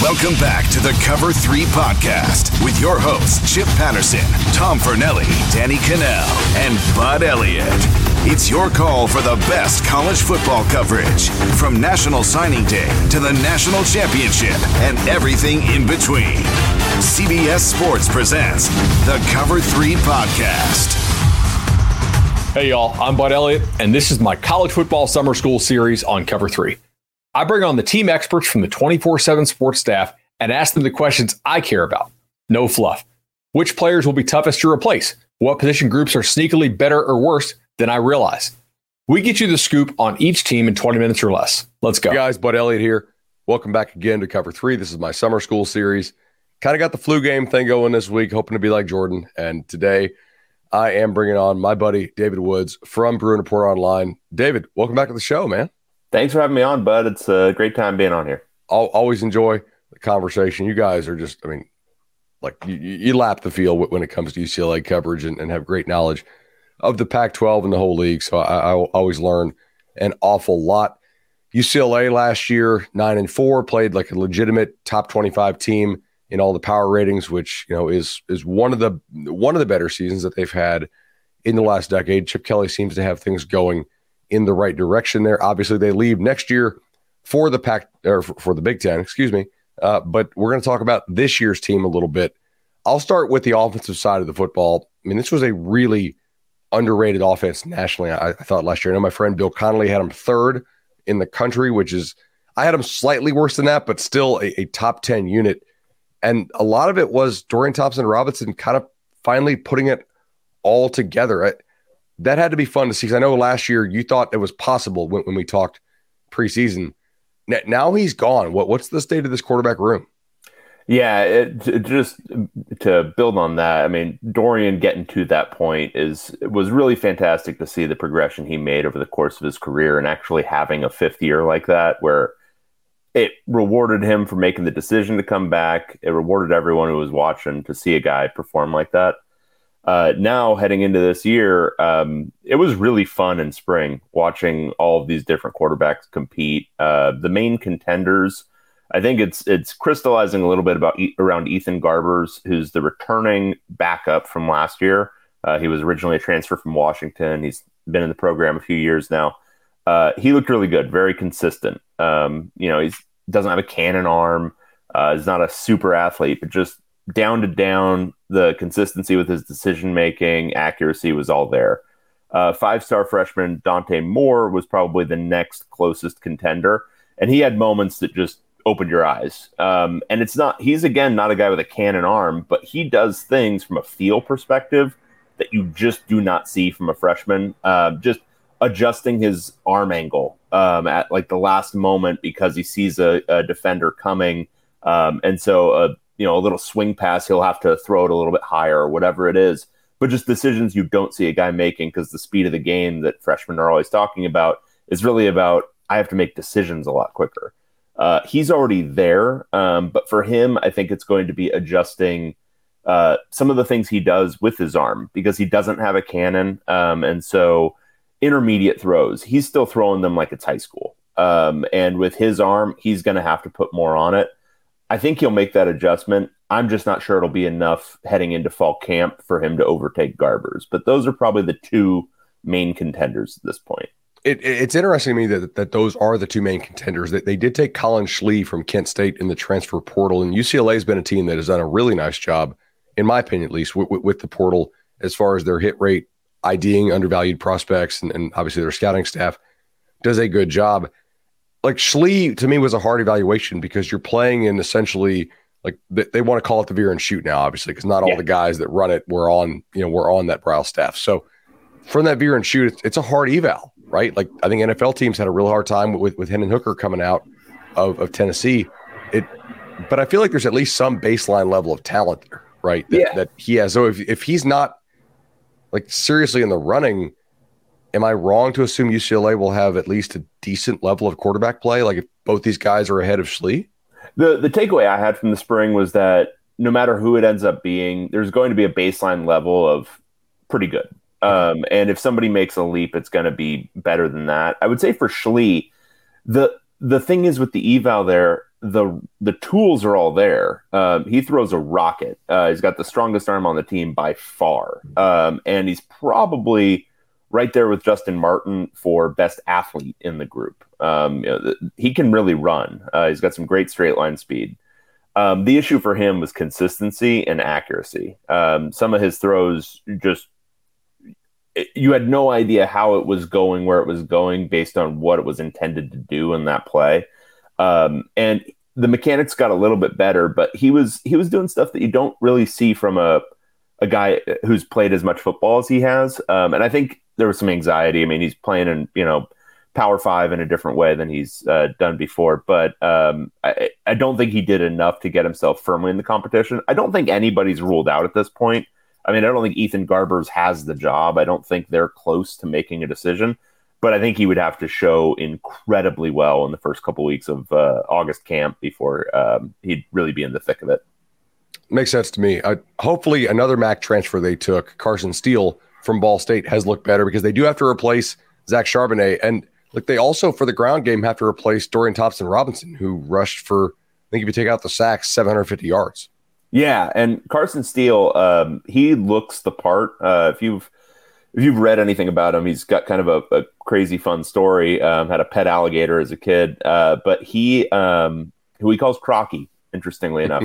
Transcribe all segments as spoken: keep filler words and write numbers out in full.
Welcome back to the Cover three Podcast with your hosts, Chip Patterson, Tom Fernelli, Danny Cannell, and Bud Elliott. It's your call for the best college football coverage, from National Signing Day to the National Championship and everything in between. C B S Sports presents the Cover three Podcast. Hey y'all, I'm Bud Elliott, and this is my college football summer school series on Cover three. I bring on the team experts from the twenty-four seven sports staff and ask them the questions I care about. No fluff. Which players will be toughest to replace? What position groups are sneakily better or worse than I realize? We get you the scoop on each team in twenty minutes or less. Let's go. Hey guys, Bud Elliott here. Welcome back again to Cover three. This is my summer school series. Kind of got the flu game thing going this week, hoping to be like Jordan. And today, I am bringing on my buddy, David Woods, from Bruin Report Online. David, welcome back to the show, man. Thanks for having me on, Bud. It's a great time being on here. I'll always enjoy the conversation. You guys are just, I mean, like you, you lap the field when it comes to U C L A coverage and, and have great knowledge of the Pac twelve and the whole league. So I, I always learn an awful lot. U C L A last year, nine and four, played like a legitimate top twenty-five team in all the power ratings, which, you know, is is one of the one of the better seasons that they've had in the last decade. Chip Kelly seems to have things going in the right direction there. Obviously, they leave next year for the Pac or for, for the Big Ten, excuse me. Uh, but we're going to talk about this year's team a little bit. I'll start with the offensive side of the football. I mean, this was a really underrated offense nationally, I, I thought, last year. I know my friend Bill Connolly had them third in the country, which is, I had them slightly worse than that, but still a, a top ten unit. And a lot of it was Dorian Thompson Robinson kind of finally putting it all together. I, that had to be fun to see, because I know last year you thought it was possible when, when we talked preseason. Now, now he's gone. What What's the state of this quarterback room? Yeah, it, it just to build on that, I mean, Dorian getting to that point is was really fantastic to see the progression he made over the course of his career, and actually having a fifth year like that where it rewarded him for making the decision to come back. It rewarded everyone who was watching to see a guy perform like that. Uh, now, heading into this year, um, it was really fun in spring watching all of these different quarterbacks compete. Uh, the main contenders, I think it's it's crystallizing a little bit about e- around Ethan Garbers, who's the returning backup from last year. Uh, he was originally a transfer from Washington. He's been in the program a few years now. Uh, he looked really good, very consistent. Um, you know, he doesn't have a cannon arm. Uh, he's not a super athlete, but just down to down, the consistency with his decision-making, accuracy was all there. Uh, five-star freshman Dante Moore was probably the next closest contender, and he had moments that just opened your eyes. Um, and it's not, he's again, not a guy with a cannon arm, but he does things from a feel perspective that you just do not see from a freshman. Uh, just adjusting his arm angle um, at like the last moment because he sees a, a defender coming. Um, and so, a, you know, a little swing pass, he'll have to throw it a little bit higher or whatever it is, but just decisions you don't see a guy making, because the speed of the game that freshmen are always talking about is really about, I have to make decisions a lot quicker. Uh, he's already there. Um, but for him, I think it's going to be adjusting uh, some of the things he does with his arm, because he doesn't have a cannon. Um, and so, intermediate throws, he's still throwing them like it's high school. Um, and with his arm, he's going to have to put more on it. I think he'll make that adjustment. I'm just not sure it'll be enough heading into fall camp for him to overtake Garbers. But those are probably the two main contenders at this point. It, it's interesting to me that, that those are the two main contenders. That they did take Colin Schley from Kent State in the transfer portal, and U C L A has been a team that has done a really nice job, in my opinion at least, with, with the portal as far as their hit rate, IDing undervalued prospects, and, and obviously their scouting staff does a good job. Like Schley, to me, was a hard evaluation because you're playing in essentially like they, they want to call it the veer and shoot now, obviously, because not all yeah. the guys that run it were on, you know, were on that Brow staff. So from that veer and shoot, it's, it's a hard eval, right? Like I think N F L teams had a real hard time with, with Hendon Hooker coming out of, of Tennessee. It, but I feel like there's at least some baseline level of talent there, right? That, yeah. that he has. So if if he's not like seriously in the running, am I wrong to assume U C L A will have at least a decent level of quarterback play? Like if both these guys are ahead of Schley? The the takeaway I had from the spring was that no matter who it ends up being, there's going to be a baseline level of pretty good. Um, and if somebody makes a leap, it's going to be better than that. I would say for Schley, the the thing is with the eval there, the the tools are all there. Um, he throws a rocket. Uh, he's got the strongest arm on the team by far. Um, and he's probably right there with Justin Martin for best athlete in the group. Um, you know, the, he can really run. Uh, he's got some great straight line speed. Um, the issue for him was consistency and accuracy. Um, some of his throws just, it, you had no idea how it was going, where it was going based on what it was intended to do in that play. Um, and the mechanics got a little bit better, but he was, he was doing stuff that you don't really see from a, a guy who's played as much football as he has. Um, and I think there was some anxiety. I mean, he's playing in, you know, Power Five in a different way than he's uh, done before, but um, I, I don't think he did enough to get himself firmly in the competition. I don't think anybody's ruled out at this point. I mean, I don't think Ethan Garbers has the job. I don't think they're close to making a decision, but I think he would have to show incredibly well in the first couple weeks of uh, August camp before um, he'd really be in the thick of it. Makes sense to me. Uh, hopefully another M A C transfer they took, Carson Steele from Ball State, has looked better because they do have to replace Zach Charbonnet. And look, they also, for the ground game, have to replace Dorian Thompson Robinson, who rushed for, I think if you take out the sacks, seven hundred fifty yards. Yeah, and Carson Steele, um, he looks the part. Uh, if you've if you've read anything about him, he's got kind of a, a crazy fun story. Um, had a pet alligator as a kid, uh, but he, um, who he calls Crocky, interestingly enough.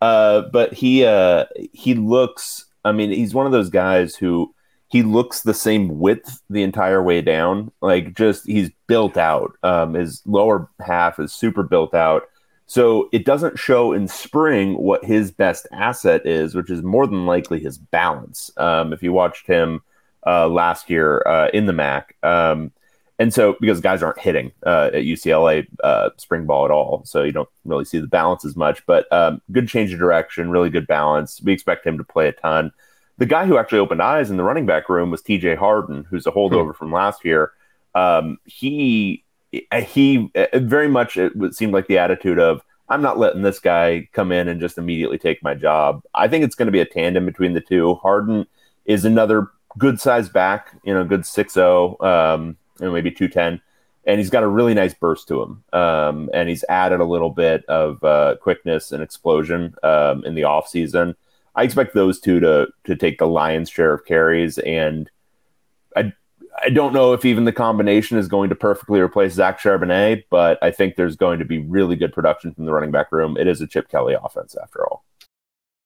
uh, but he uh, he looks. I mean, he's one of those guys who he looks the same width the entire way down. Like, just he's built out. Um, his lower half is super built out. So it doesn't show in spring what his best asset is, which is more than likely his balance. Um, if you watched him uh, last year uh, in the M A C. Um, and so because guys aren't hitting uh, at U C L A uh, spring ball at all, so you don't really see the balance as much. But um, good change of direction, really good balance. We expect him to play a ton. The guy who actually opened eyes in the running back room was T J Harden, who's a holdover hmm. from last year. Um, he... He very much, it seemed like the attitude of, I'm not letting this guy come in and just immediately take my job. I think it's going to be a tandem between the two. Harden is another good size back, you know, good six oh, um, you know, maybe two ten. And he's got a really nice burst to him. Um, and he's added a little bit of uh, quickness and explosion um, in the offseason. I expect those two to to take the lion's share of carries. And I I don't know if even the combination is going to perfectly replace Zach Charbonnet, but I think there's going to be really good production from the running back room. It is a Chip Kelly offense after all.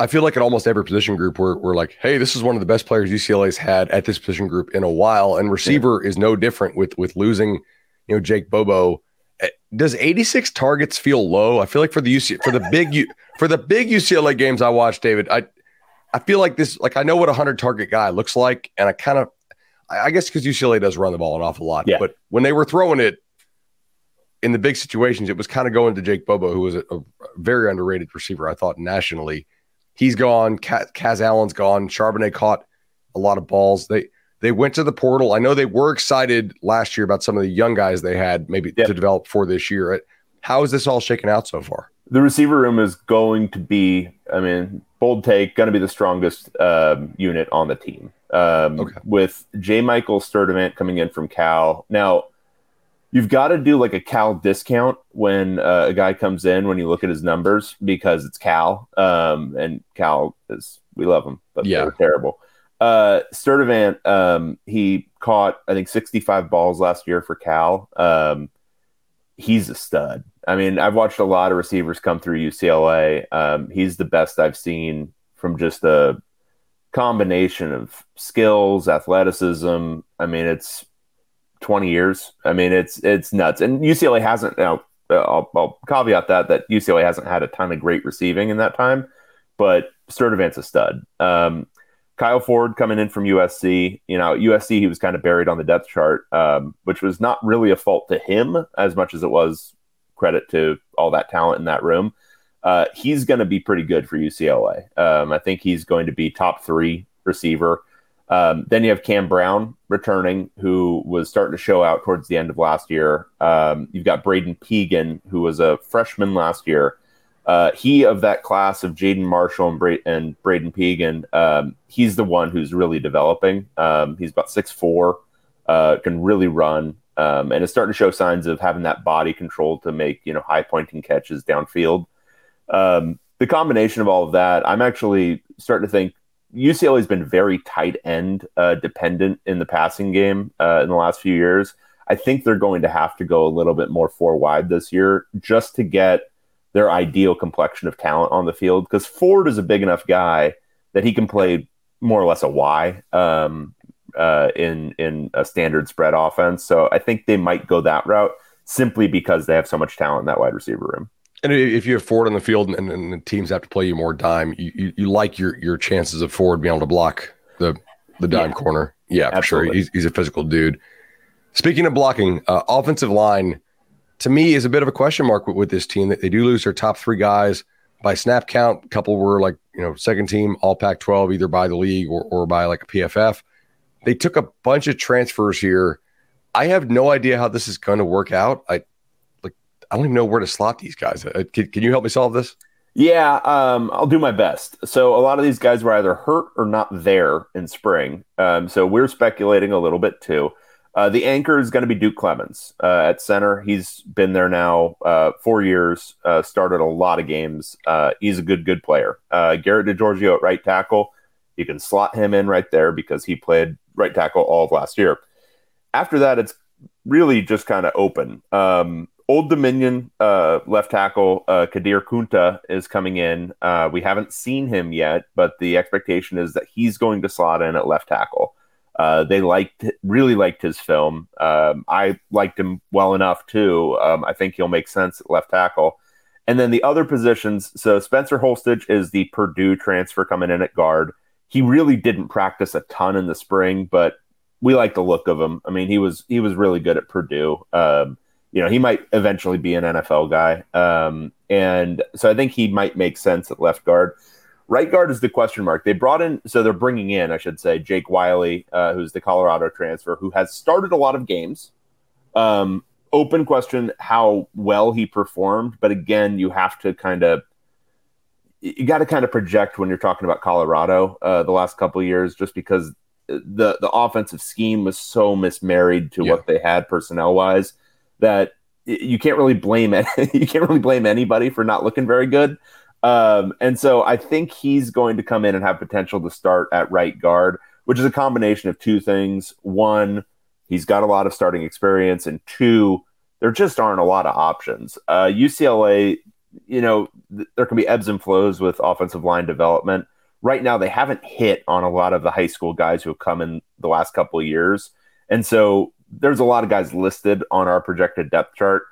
I feel like at almost every position group, we're, we're like, hey, this is one of the best players U C L A's had at this position group in a while. And receiver yeah. is no different with with losing, you know, Jake Bobo. Does eighty-six targets feel low? I feel like for the U C for the big for the big U C L A games I watched, David, I I feel like this, like I know what a hundred target guy looks like, and I kind of, I guess because U C L A does run the ball an awful lot, yeah. but when they were throwing it in the big situations, it was kind of going to Jake Bobo, who was a, a very underrated receiver, I thought, nationally. He's gone. Kaz Allen's gone. Charbonnet caught a lot of balls. They They went to the portal. I know they were excited last year about some of the young guys they had maybe yeah. to develop for this year. How is this all shaken out so far? The receiver room is going to be, I mean, bold take, going to be the strongest um, unit on the team. Um, okay. With J. Michael Sturdivant coming in from Cal. Now, you've got to do like a Cal discount when uh, a guy comes in when you look at his numbers because it's Cal. Um, and Cal is, we love him, but yeah. they're terrible. Uh, Sturdivant, um, he caught, I think, sixty-five balls last year for Cal. Um, he's a stud. I mean, I've watched a lot of receivers come through U C L A. Um, he's the best I've seen from just a combination of skills, athleticism. I mean, it's twenty years. I mean, it's it's nuts. And U C L A hasn't, you know, I'll, I'll caveat that, that U C L A hasn't had a ton of great receiving in that time, but Sturdivant's a stud. Um, Kyle Ford coming in from U S C, you know, U S C, he was kind of buried on the depth chart, um, which was not really a fault to him as much as it was credit to all that talent in that room. Uh, he's going to be pretty good for U C L A. Um, I think he's going to be top three receiver. Um, then you have Cam Brown returning, who was starting to show out towards the end of last year. Um, you've got Braden Pegan, who was a freshman last year. Uh, he of that class of Jaden Marshall and, Bra- and Braden Pegan, um, he's the one who's really developing. Um, he's about six foot four, uh, can really run, um, and is starting to show signs of having that body control to make, you know, high pointing catches downfield. Um, the combination of all of that, I'm actually starting to think U C L A has been very tight end uh, dependent in the passing game uh, in the last few years. I think they're going to have to go a little bit more four wide this year just to get their ideal complexion of talent on the field, because Ford is a big enough guy that he can play more or less a Y um, uh, in in a standard spread offense. So I think they might go that route simply because they have so much talent in that wide receiver room. And if you have Ford on the field and, and the teams have to play you more dime, you, you, you like your your chances of Ford being able to block the the dime yeah. corner. Yeah, absolutely. For sure. He's, he's a physical dude. Speaking of blocking, uh, offensive line, to me, is a bit of a question mark with, with this team. That they do lose their top three guys by snap count. A couple were like, you know, second team, all Pac twelve, either by the league or, or by like a P F F. They took a bunch of transfers here. I have no idea how this is going to work out. I like, I don't even know where to slot these guys. Uh, can, can you help me solve this? Yeah, um, I'll do my best. So a lot of these guys were either hurt or not there in spring. Um, so we're speculating a little bit too. Uh, the anchor is going to be Duke Clemens uh, at center. He's been there now uh, four years, uh, started a lot of games. Uh, he's a good, good player. Uh, Garrett DiGiorgio at right tackle. You can slot him in right there because he played right tackle all of last year. After that, it's really just kind of open. Um, Old Dominion uh, left tackle uh, Kadir Kunta is coming in. Uh, we haven't seen him yet, but the expectation is that he's going to slot in at left tackle. Uh, they liked, really liked his film. Um, I liked him well enough too. Um, I think he'll make sense at left tackle. And then the other positions. So Spencer Holstage is the Purdue transfer coming in at guard. He really didn't practice a ton in the spring, but we like the look of him. I mean, he was he was really good at Purdue. Um, you know, he might eventually be an N F L guy. Um, and so I think he might make sense at left guard. Right guard is the question mark. They brought in, so they're bringing in, I should say, Jake Wiley, uh, who's the Colorado transfer, who has started a lot of games. Um, open question how well he performed, but again, you have to kind of, you got to kind of project when you're talking about Colorado uh, the last couple of years, just because the the offensive scheme was so mismarried to yeah. what they had personnel wise that you can't really blame it. You can't really blame anybody for not looking very good. Um, and so I think he's going to come in and have potential to start at right guard, which is a combination of two things. One, he's got a lot of starting experience, and two, there just aren't a lot of options. Uh, U C L A, you know, th- there can be ebbs and flows with offensive line development. Right now, they haven't hit on a lot of the high school guys who have come in the last couple of years. And so there's a lot of guys listed on our projected depth chart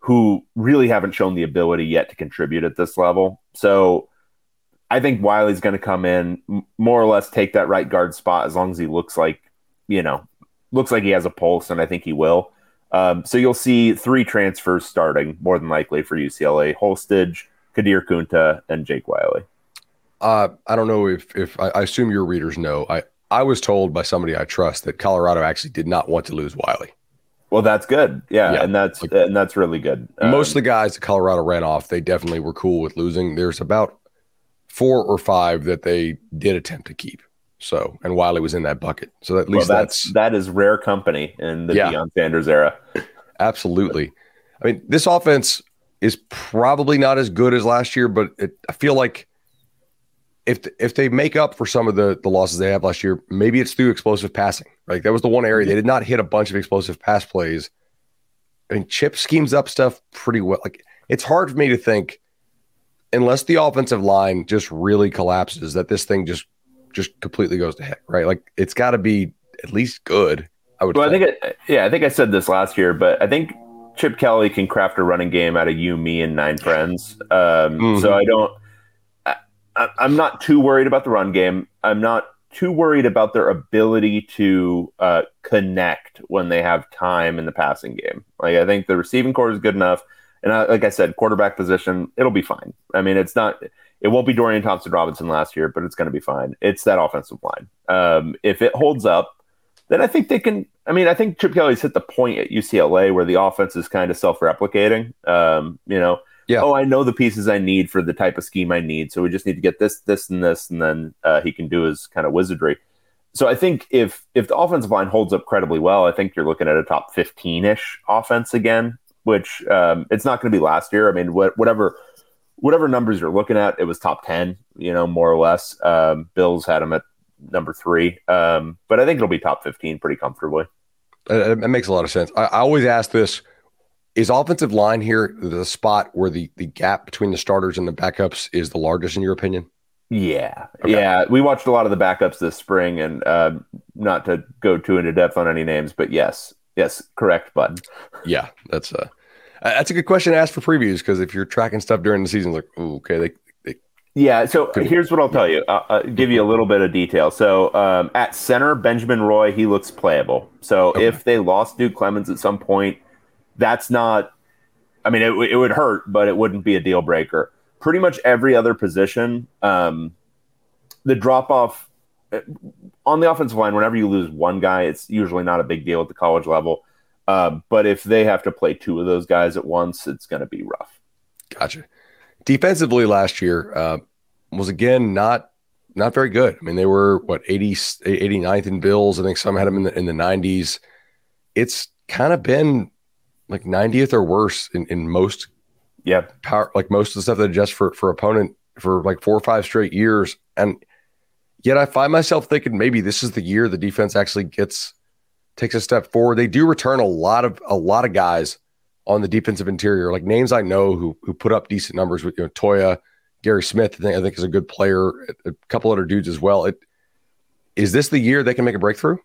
who really haven't shown the ability yet to contribute at this level. So I think Wiley's going to come in, more or less take that right guard spot as long as he looks like, you know, looks like he has a pulse, and I think he will. Um, so you'll see three transfers starting, more than likely, for U C L A. Holstage, Kadir Kunta, and Jake Wiley. Uh, I don't know if, if I, I assume your readers know, I, I was told by somebody I trust that Colorado actually did not want to lose Wiley. Well, that's good. Yeah, yeah. And that's like, and that's really good. Um, most of the guys that Colorado ran off, they definitely were cool with losing. There's about four or five that they did attempt to keep. So, and Wiley was in that bucket. So at least well, that's, that's that is rare company in the yeah. Deion Sanders era. Absolutely. I mean, this offense is probably not as good as last year, but it, I feel like if if they make up for some of the, the losses they have last year, maybe it's through explosive passing. Like that was the one area they did not hit a bunch of explosive pass plays. I mean, Chip schemes up stuff pretty well. Like it's hard for me to think, unless the offensive line just really collapses, that this thing just just completely goes to heck, right? Like it's got to be at least good. I would. Well, think. I think. It, yeah, I think I said this last year, but I think Chip Kelly can craft a running game out of you, me, and nine friends. Um, mm-hmm. So I don't. I'm not too worried about the run game. I'm not too worried about their ability to uh, connect when they have time in the passing game. Like I think the receiving core is good enough, and I, like I said, quarterback position, it'll be fine. I mean, it's not, it won't be Dorian Thompson Robinson last year, but it's going to be fine. It's that offensive line. Um, if it holds up, then I think they can. I mean, I think Chip Kelly's hit the point at U C L A where the offense is kind of self-replicating. Um, you know. Yeah. Oh, I know the pieces I need for the type of scheme I need. So we just need to get this, this, and this, and then uh, he can do his kind of wizardry. So I think if if the offensive line holds up credibly well, I think you're looking at a top fifteen-ish offense again, which um, it's not going to be last year. I mean, wh- whatever whatever numbers you're looking at, it was top ten, you know, more or less. Um, Bills had him at number three. Um, but I think it'll be top fifteen pretty comfortably. That makes a lot of sense. I, I always ask this. Is offensive line here the spot where the, the gap between the starters and the backups is the largest, in your opinion? Yeah. Okay. Yeah. We watched a lot of the backups this spring, and uh, not to go too into depth on any names, but yes. Yes, correct, Bud. Yeah, that's a, that's a good question to ask for previews, because if you're tracking stuff during the season, like, ooh, okay. They, they yeah, so here's what I'll tell you. I'll, I'll give you a little bit of detail. So um, at center, Benjamin Roy, he looks playable. So okay. If they lost Duke Clemens at some point, that's not, I mean, it, it would hurt, but it wouldn't be a deal breaker. Pretty much every other position, um, the drop-off on the offensive line, whenever you lose one guy, it's usually not a big deal at the college level. Uh, but if they have to play two of those guys at once, it's going to be rough. Gotcha. Defensively last year uh, was, again, not not very good. I mean, they were, what, eighty, eighty-ninth in Bills. I think some had them in the, in the nineties. It's kind of been like ninetieth or worse in, in most yeah power, like most of the stuff that adjusts for, for opponent for like four or five straight years. And yet I find myself thinking maybe this is the year the defense actually gets, takes a step forward. They do return a lot of, a lot of guys on the defensive interior, like names I know who, who put up decent numbers with, you know, Toya, Gary Smith, I think, I think is a good player, a couple other dudes as well. It, is this the year they can make a breakthrough?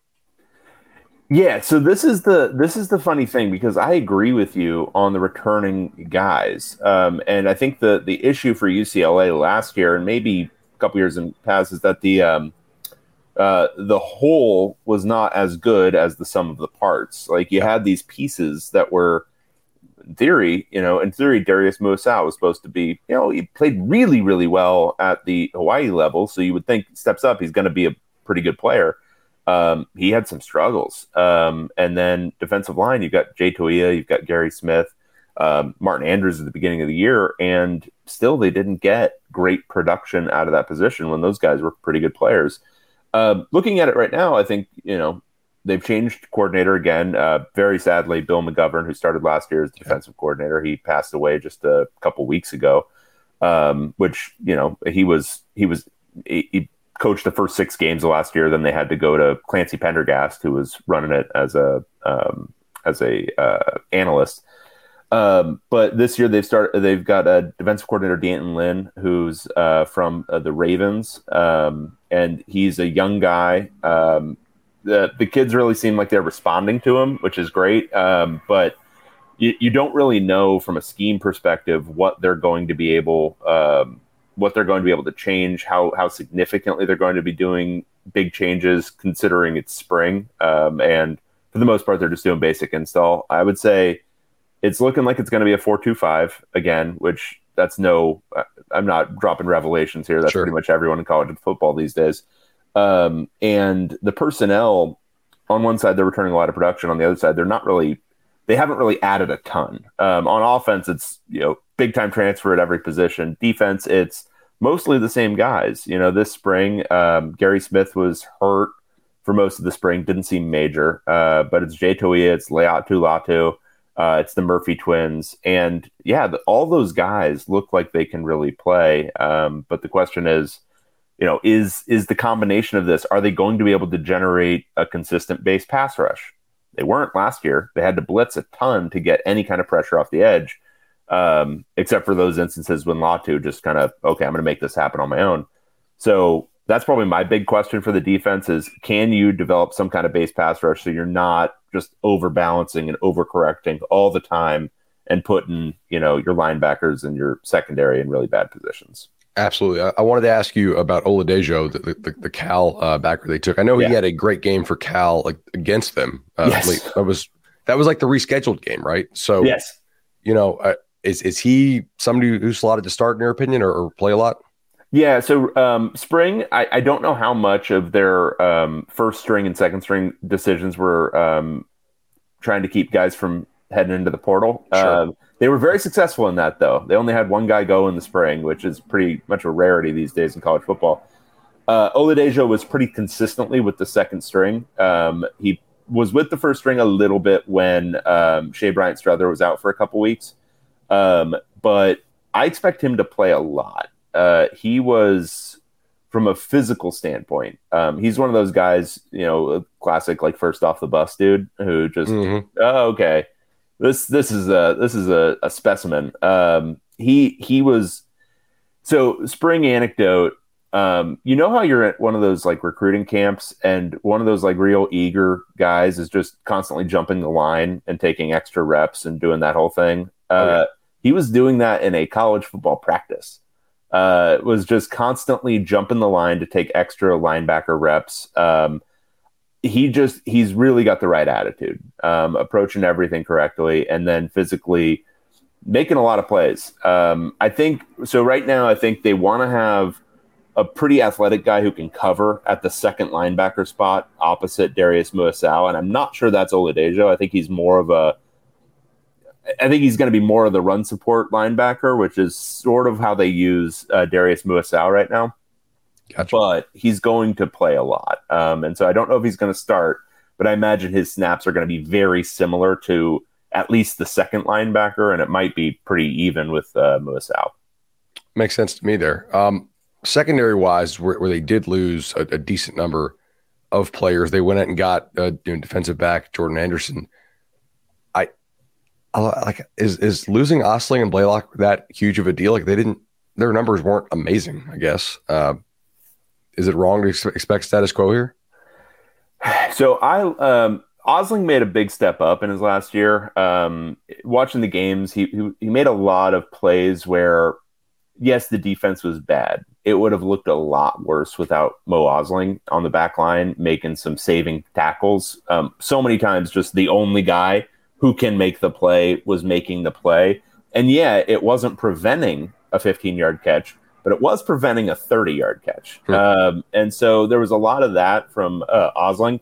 Yeah, so this is the this is the funny thing, because I agree with you on the returning guys, um, and I think the the issue for U C L A last year and maybe a couple years in past is that the um, uh, the whole was not as good as the sum of the parts. Like you had these pieces that were, in theory, you know, in theory, Darius Muasau was supposed to be, you know, he played really really well at the Hawaii level, so you would think steps up, he's going to be a pretty good player. Um, he had some struggles. Um, and then defensive line, you've got Jay Toia, you've got Gary Smith, um, Martin Andrews at the beginning of the year, and still they didn't get great production out of that position when those guys were pretty good players. Uh, looking at it right now, I think, you know, they've changed coordinator again. Uh, very sadly, Bill McGovern, who started last year as the defensive coordinator, he passed away just a couple weeks ago, um, which, you know, he was, he was, he, he coached the first six games of last year. Then they had to go to Clancy Pendergast, who was running it as a um, as a uh, analyst. Um, but this year they've started. They've got a defensive coordinator, Danton Lynn, who's uh, from uh, the Ravens, um, and he's a young guy. Um, the the kids really seem like they're responding to him, which is great. Um, but you, you don't really know from a scheme perspective what they're going to be able. Um, what they're going to be able to change, how how significantly they're going to be doing big changes, considering it's spring. Um, and for the most part, they're just doing basic install. I would say it's looking like it's going to be a four two five again, which that's no, I'm not dropping revelations here. That's sure. Pretty much everyone in college football these days. Um, and the personnel on one side, they're returning a lot of production. On the other side, they're not really, they haven't really added a ton. Um, on offense, it's, you know, big time transfer at every position. Defense, it's mostly the same guys. You know, this spring, um, Gary Smith was hurt for most of the spring, didn't seem major, uh, but it's Jay Toia, it's Leatu Latu, uh, it's the Murphy twins. And yeah, the, all those guys look like they can really play. Um, but the question is, you know, is is the combination of this, are they going to be able to generate a consistent base pass rush? They weren't last year. They had to blitz a ton to get any kind of pressure off the edge, um, except for those instances when Latu just kind of, okay, I'm going to make this happen on my own. So that's probably my big question for the defense is, can you develop some kind of base pass rush so you're not just overbalancing and overcorrecting all the time and putting, you know, your linebackers and your secondary in really bad positions? Absolutely. I, I wanted to ask you about Oladejo, the, the, the Cal uh, backer they took. I know he yeah. had a great game for Cal, like against them. Uh, yes. like, that was that was like the rescheduled game, right? So, yes. you know, uh, is is he somebody who's slotted to start in your opinion, or, or play a lot? Yeah. So um, spring, I, I don't know how much of their um, first string and second string decisions were um, trying to keep guys from heading into the portal. Sure. Uh, They were very successful in that, though. They only had one guy go in the spring, which is pretty much a rarity these days in college football. Uh, Oladejo was pretty consistently with the second string. Um, he was with the first string a little bit when um, Shea Bryant-Strother was out for a couple weeks. Um, but I expect him to play a lot. Uh, he was, from a physical standpoint, um, he's one of those guys, you know, classic, like, first off the bus dude who just, mm-hmm. oh, okay. This this is a this is a, a specimen. Um, he he was so spring anecdote. Um, you know how you're at one of those like recruiting camps, and one of those like real eager guys is just constantly jumping the line and taking extra reps and doing that whole thing. Uh, oh, yeah. He was doing that in a college football practice. Uh, was just constantly jumping the line to take extra linebacker reps. Um, He just, he's really got the right attitude, um, approaching everything correctly, and then physically making a lot of plays. Um, I think, so right now, I think they want to have a pretty athletic guy who can cover at the second linebacker spot opposite Darius Muasau. And I'm not sure that's Oladejo. I think he's more of a, I think he's going to be more of the run support linebacker, which is sort of how they use uh, Darius Muasau right now. Gotcha. But he's going to play a lot. Um, and so I don't know if he's going to start, but I imagine his snaps are going to be very similar to at least the second linebacker, and it might be pretty even with uh, Muasau. Makes sense to me there. Um, secondary-wise, where, where they did lose a, a decent number of players, they went out and got uh, you know, defensive back Jordan Anderson. I, I like is is losing Osling and Blaylock that huge of a deal? Like they didn't, their numbers weren't amazing, I guess. Uh, Is it wrong to expect status quo here? So I um, Osling made a big step up in his last year. Um, watching the games, he, he he made a lot of plays where, yes, the defense was bad. It would have looked a lot worse without Mo Osling on the back line making some saving tackles. Um, so many times, just the only guy who can make the play was making the play. And yeah, it wasn't preventing a fifteen-yard catch, but it was preventing a thirty-yard catch. Hmm. Um, and so there was a lot of that from uh, Osling.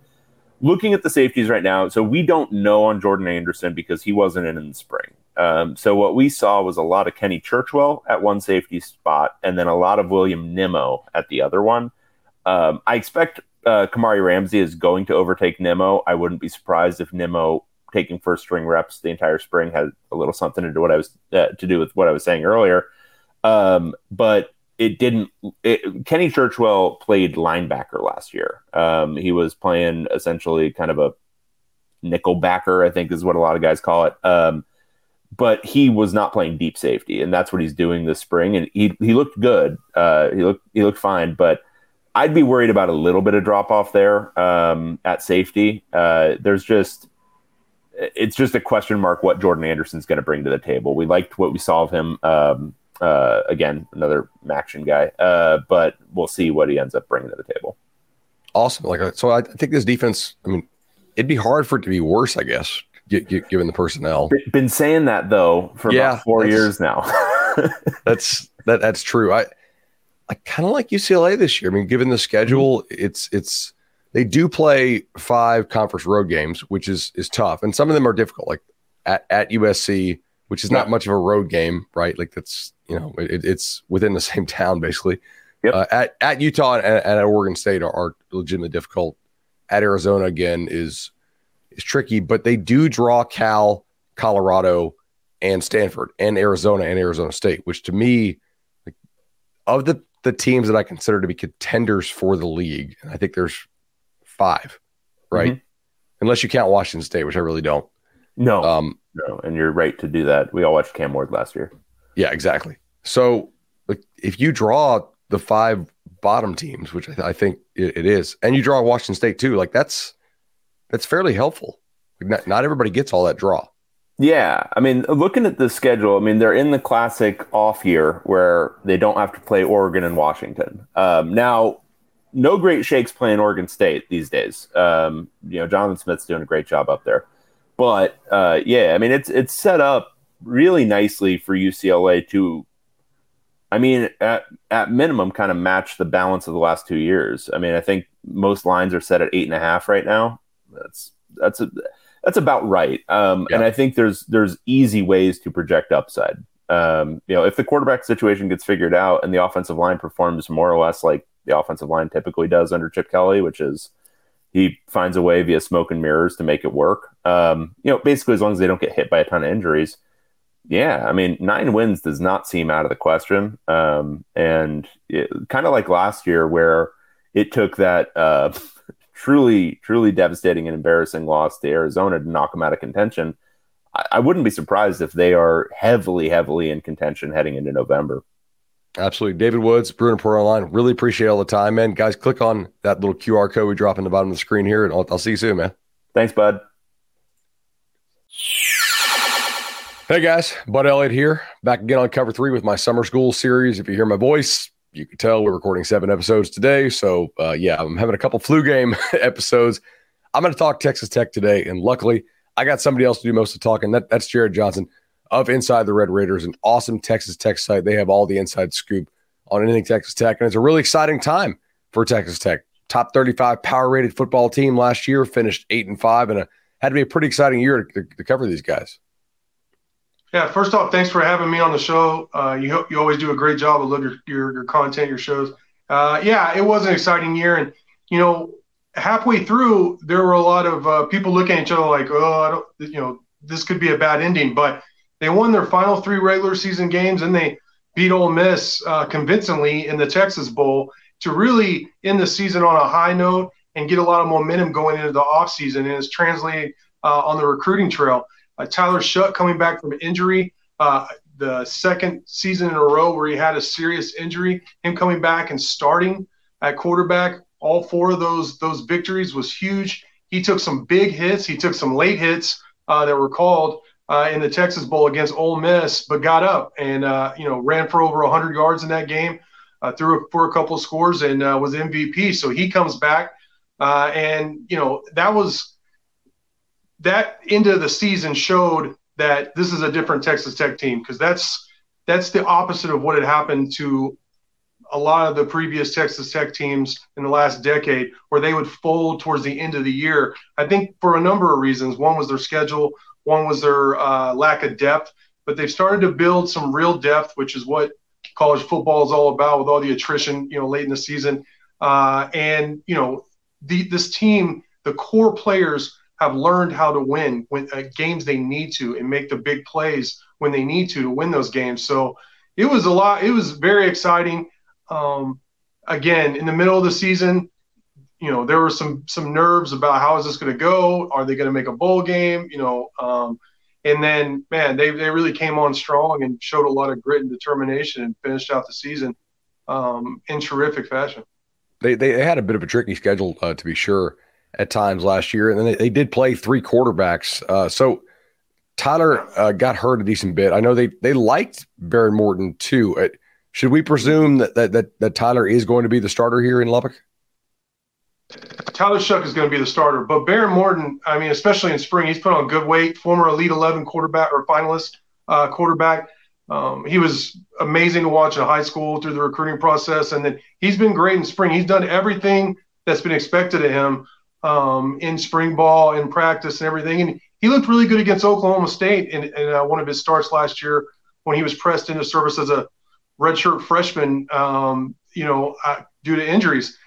Looking at the safeties right now, so we don't know on Jordan Anderson because he wasn't in in the spring. Um, so what we saw was a lot of Kenny Churchwell at one safety spot and then a lot of William Nimmo at the other one. Um, I expect uh, Kamari Ramsey is going to overtake Nimmo. I wouldn't be surprised if Nimmo taking first-string reps the entire spring had a little something to do what I was uh, to do with what I was saying earlier. Um, but it didn't, it, Kenny Churchwell played linebacker last year. Um, he was playing essentially kind of a nickel backer, I think is what a lot of guys call it. Um, but he was not playing deep safety, and that's what he's doing this spring. And he, he looked good. Uh, he looked, he looked fine, but I'd be worried about a little bit of drop off there, um, at safety. Uh, there's just, it's just a question mark what Jordan Anderson's going to bring to the table. We liked what we saw of him, um, Uh, again, another Maction guy, uh, but we'll see what he ends up bringing to the table. Awesome. Like, so I think this defense, I mean, it'd be hard for it to be worse, I guess, g- g- given the personnel. B- been saying that, though, for yeah, about four years now. that's that, that's true. I I kind of like U C L A this year. I mean, given the schedule, it's it's they do play five conference road games, which is is tough, and some of them are difficult, like at, at U S C, which is not much of a road game, right? Like that's you know it, it's within the same town basically. Yep. Uh, at at Utah and at Oregon State are, are legitimately difficult. At Arizona again is is tricky, but they do draw Cal, Colorado, and Stanford, and Arizona and Arizona State, which to me, like, of the the teams that I consider to be contenders for the league, and I think there's five, right? Mm-hmm. Unless you count Washington State, which I really don't. No, um, no, and you're right to do that. We all watched Cam Ward last year. Yeah, exactly. So, like, if you draw the five bottom teams, which I, th- I think it, it is, and you draw Washington State too, like that's that's fairly helpful. Like, not, not everybody gets all that draw. Yeah, I mean, looking at the schedule, I mean, they're in the classic off year where they don't have to play Oregon and Washington. Um, now, no great shakes playing Oregon State these days. Um, you know, Jonathan Smith's doing a great job up there. But, uh, yeah, I mean, it's it's set up really nicely for U C L A to, I mean, at, at minimum, kind of match the balance of the last two years. I mean, I think most lines are set at eight and a half right now. That's that's a... That's about right. Um, yeah. And I think there's there's easy ways to project upside. Um, you know, if the quarterback situation gets figured out and the offensive line performs more or less like the offensive line typically does under Chip Kelly, which is he finds a way via smoke and mirrors to make it work. Um, you know, basically as long as they don't get hit by a ton of injuries. Yeah, I mean, nine wins does not seem out of the question. Um, and kind of like last year where it took that uh, – truly, truly devastating and embarrassing loss to Arizona to knock them out of contention. I, I wouldn't be surprised if they are heavily, heavily in contention heading into November. Absolutely. David Woods, Bruin Report Online. Really appreciate all the time, man. Guys, click on that little Q R code we drop in the bottom of the screen here, and I'll, I'll see you soon, man. Thanks, bud. Hey, guys. Bud Elliott here. Back again on Cover three with my Summer School series. If you hear my voice, you can tell we're recording seven episodes today. So, uh, yeah, I'm having a couple flu game episodes. I'm going to talk Texas Tech today. And luckily, I got somebody else to do most of the talking. That, that's Jared Johnson of Inside the Red Raiders, an awesome Texas Tech site. They have all the inside scoop on anything Texas Tech. And it's a really exciting time for Texas Tech. Top thirty-five power-rated football team last year, finished eight and five, and it had to be a pretty exciting year to, to, to cover these guys. Yeah, first off, thanks for having me on the show. Uh, you you always do a great job. I love your your, your content, your shows. Uh, yeah, it was an exciting year. And, you know, halfway through, there were a lot of uh, people looking at each other like, oh, I don't, you know, this could be a bad ending. But they won their final three regular season games, and they beat Ole Miss uh, convincingly in the Texas Bowl to really end the season on a high note and get a lot of momentum going into the offseason. And it's translated uh, on the recruiting trail. Uh, Tyler Shutt coming back from injury, uh, the second season in a row where he had a serious injury, him coming back and starting at quarterback, all four of those those victories was huge. He took some big hits. He took some late hits uh, that were called uh, in the Texas Bowl against Ole Miss, but got up and, uh, you know, ran for over one hundred yards in that game, uh, threw for a couple of scores, and uh, was M V P. So he comes back, uh, and, you know, that was – that end of the season showed that this is a different Texas Tech team, because that's that's the opposite of what had happened to a lot of the previous Texas Tech teams in the last decade, where they would fold towards the end of the year. I think for a number of reasons. One was their schedule. One was their uh, lack of depth. But they've started to build some real depth, which is what college football is all about, with all the attrition, you know, late in the season. Uh, and, you know, the, this team, the core players – have learned how to win when uh, games they need to, and make the big plays when they need to to win those games. So it was a lot. It was very exciting. Um, again, in the middle of the season, you know, there were some some nerves about how is this going to go? Are they going to make a bowl game? You know, um, and then, man, they they really came on strong and showed a lot of grit and determination and finished out the season um, in terrific fashion. They they had a bit of a tricky schedule uh, to be sure at times last year. And then they, they did play three quarterbacks. Uh, so Tyler uh, got hurt a decent bit. I know they, they liked Baron Morton too. Uh, should we presume that, that, that, that Tyler is going to be the starter here in Lubbock? Tyler Shuck is going to be the starter, but Baron Morton, I mean, especially in spring, he's put on good weight, former Elite eleven quarterback or finalist uh, quarterback. Um, he was amazing to watch in high school through the recruiting process. And then he's been great in spring. He's done everything that's been expected of him um, in spring ball, in practice and everything. And he looked really good against Oklahoma State in, in uh, one of his starts last year when he was pressed into service as a redshirt freshman, um, you know, uh, due to injuries.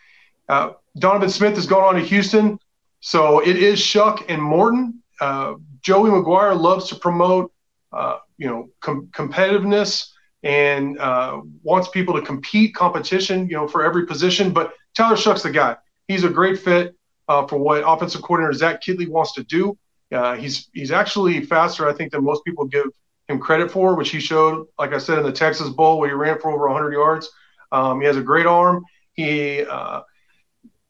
Uh, Donovan Smith has gone on to Houston. So it is Shuck and Morton. Uh, Joey McGuire loves to promote, uh, you know, com- competitiveness and uh, wants people to compete, competition, you know, for every position. But Tyler Shuck's the guy. He's a great fit uh, for what offensive coordinator Zach Kidley wants to do. Uh, he's he's actually faster, I think, than most people give him credit for, which he showed, like I said, in the Texas Bowl where he ran for over one hundred yards. Um, he has a great arm. He uh,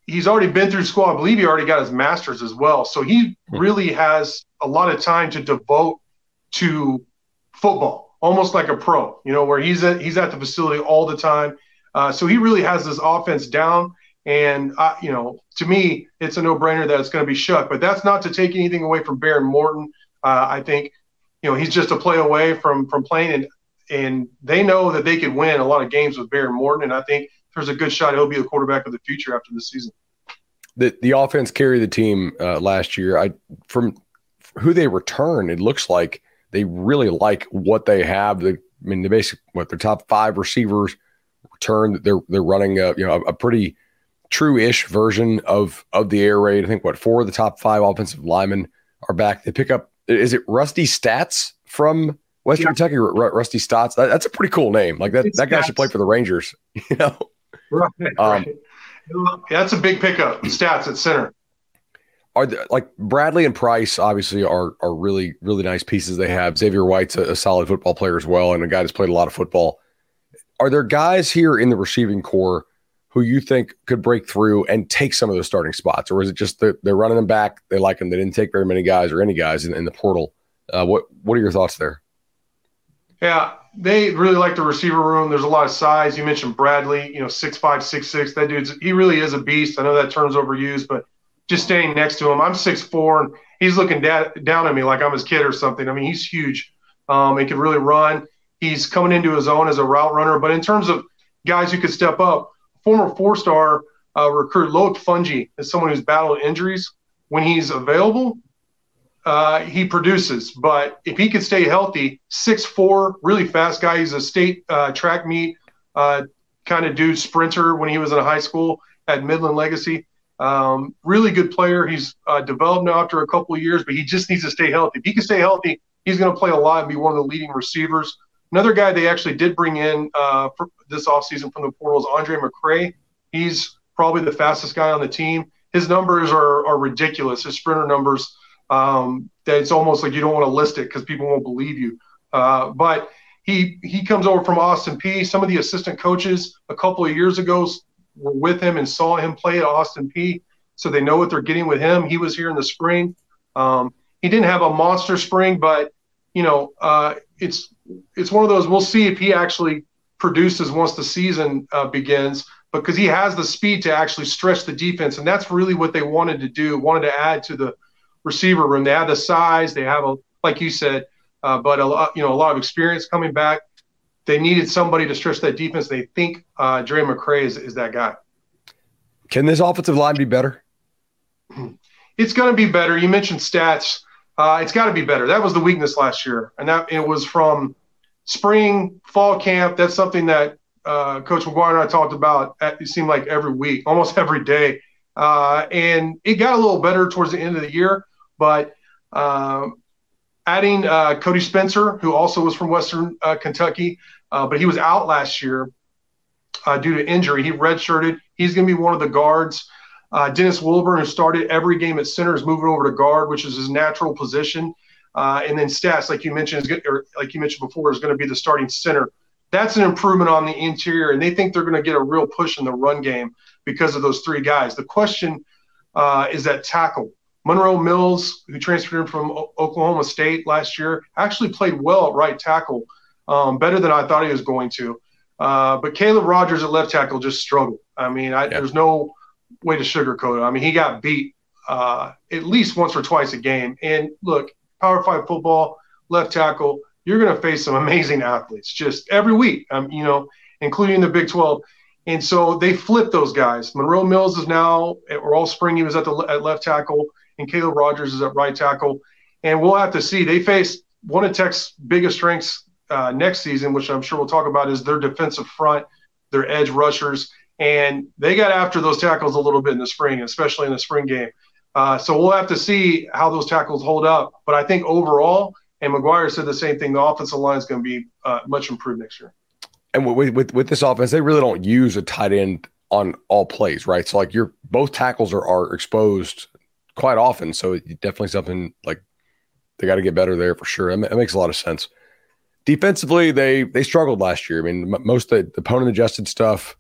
he's already been through school. I believe he already got his master's as well. So he really has a lot of time to devote to football, almost like a pro, you know, where he's at, he's at the facility all the time. Uh, so he really has this offense down. And, I, you know, to me, it's a no-brainer that it's going to be Shuck. But that's not to take anything away from Baron Morton. Uh, I think, you know, he's just a play away from from playing. And, and they know that they could win a lot of games with Baron Morton. And I think there's a good shot he'll be the quarterback of the future after this season. The the offense carried the team uh, last year. I From who they return, it looks like they really like what they have. They, I mean, they basically what their top five receivers return. They're they're running a you know a, a pretty true-ish version of of the air raid. I think what four of the top five offensive linemen are back. They pick up is it Rusty Stats from Western yeah. Kentucky? R- Rusty Stotts. That, that's a pretty cool name. Like that it's that guy Stats. Should play for the Rangers. You know, right? Um, right. That's a big pickup. Stats at center. Are the, like Bradley and Price obviously are are really really nice pieces they have. Xavier White's a, a solid football player as well, and a guy that's played a lot of football. Are there guys here in the receiving corps who you think could break through and take some of those starting spots, or is it just they're, they're running them back? They like them. They didn't take very many guys or any guys in, in the portal. Uh, what what are your thoughts there? Yeah, they really like the receiver room. There's a lot of size. You mentioned Bradley, you know, six five, six six. That dude's he really is a beast. I know that term's overused, but just staying next to him. I'm six four, and he's looking da- down at me like I'm his kid or something. I mean, he's huge. Um, he can really run. He's coming into his own as a route runner. But in terms of guys who could step up, former four-star uh, recruit Loic Fungi is someone who's battled injuries. When he's available, uh, he produces. But if he could stay healthy, six four, really fast guy. He's a state uh, track meet uh, kind of dude, sprinter when he was in high school at Midland Legacy. Um, really good player. He's uh, developed now after a couple of years, but he just needs to stay healthy. If he can stay healthy, he's going to play a lot and be one of the leading receivers. Another guy they actually did bring in uh, for this offseason from the portal is Andre McCray. He's probably the fastest guy on the team. His numbers are are ridiculous. His sprinter numbers, um, that it's almost like you don't want to list it because people won't believe you. Uh, but he he comes over from Austin Peay. Some of the assistant coaches a couple of years ago were with him and saw him play at Austin Peay, so they know what they're getting with him. He was here in the spring. Um, he didn't have a monster spring, but, you know, uh, it's it's one of those we'll see if he actually produces once the season uh, begins, because he has the speed to actually stretch the defense, and that's really what they wanted to do, wanted to add to the receiver room. They had the size. They have, a like you said, uh, but a lot, you know, a lot of experience coming back. They needed somebody to stretch that defense. They think uh, Dre McCray is, is that guy. Can this offensive line be better? It's going to be better. You mentioned Stats. Uh, it's got to be better. That was the weakness last year, and that it was from spring, fall camp. That's something that uh, Coach McGuire and I talked about. At, it seemed like every week, almost every day, uh, and it got a little better towards the end of the year, but uh, – adding uh, Cody Spencer, who also was from Western uh, Kentucky, uh, but he was out last year uh, due to injury. He redshirted. He's going to be one of the guards. Uh, Dennis Wilburn, who started every game at center, is moving over to guard, which is his natural position. Uh, and then Stats, like you mentioned, is good, or like you mentioned before, is going to be the starting center. That's an improvement on the interior, and they think they're going to get a real push in the run game because of those three guys. The question uh, is that tackle. Monroe Mills, who transferred in from o- Oklahoma State last year, actually played well at right tackle, um, better than I thought he was going to. Uh, but Caleb Rogers at left tackle just struggled. I mean, I, yeah. There's no way to sugarcoat it. I mean, he got beat uh, at least once or twice a game. And, look, Power five football, left tackle, you're going to face some amazing athletes just every week, um, you know, including the Big twelve. And so they flipped those guys. Monroe Mills is now, or all spring he was at the at left tackle, and Caleb Rogers is at right tackle. And we'll have to see. They face one of Tech's biggest strengths uh, next season, which I'm sure we'll talk about, is their defensive front, their edge rushers. And they got after those tackles a little bit in the spring, especially in the spring game. Uh, so we'll have to see how those tackles hold up. But I think overall, and McGuire said the same thing, the offensive line is going to be uh, much improved next year. And with, with with this offense, they really don't use a tight end on all plays, right? So, like, your both tackles are, are exposed quite often. So, it, definitely something, like, they got to get better there for sure. That makes a lot of sense. Defensively, they they struggled last year. I mean, most of the opponent-adjusted stuff,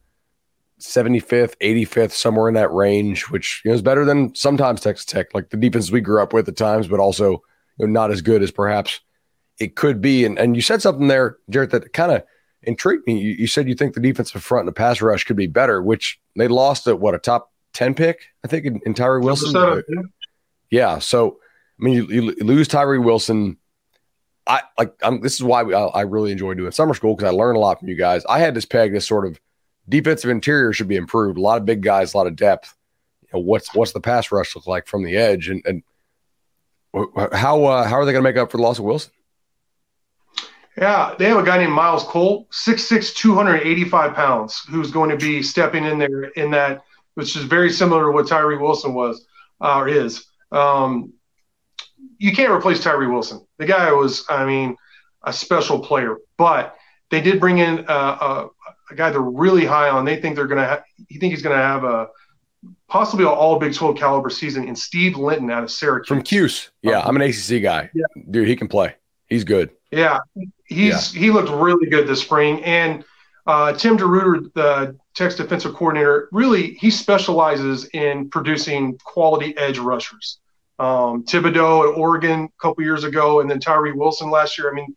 seventy-fifth, eighty-fifth, somewhere in that range, which, you know, is better than sometimes Texas Tech, like the defenses we grew up with at times, but also, you know, not as good as perhaps it could be. And and you said something there, Jarrett, that kind of intrigued me. You, you said you think the defensive front and the pass rush could be better, which they lost at, what, a top ten pick, I think, in, in Tyree Wilson? Seven, yeah. yeah, so, I mean, you, you lose Tyree Wilson. I like I'm, This is why we, I, I really enjoy doing summer school, because I learn a lot from you guys. I had this peg, this sort of defensive interior should be improved. A lot of big guys, a lot of depth. You know, what's what's the pass rush look like from the edge? And, and how uh, how are they going to make up for the loss of Wilson? Yeah, they have a guy named Miles Cole, six six, two eighty-five pounds, who's going to be stepping in there in that, which is very similar to what Tyree Wilson was uh, or is. Um, you can't replace Tyree Wilson. The guy was, I mean, a special player. But they did bring in a, a, a guy they're really high on. They think they're going to ha- – you think he's going to have a possibly an all Big twelve caliber season, in Steve Linton out of Syracuse. From Cuse. Yeah, um, I'm an A C C guy. Yeah. Dude, he can play. He's good. Yeah, he's yeah. he looked really good this spring. And uh, Tim DeRuiter, the Tech's defensive coordinator, really he specializes in producing quality edge rushers. Um, Thibodeau at Oregon a couple years ago, and then Tyree Wilson last year. I mean,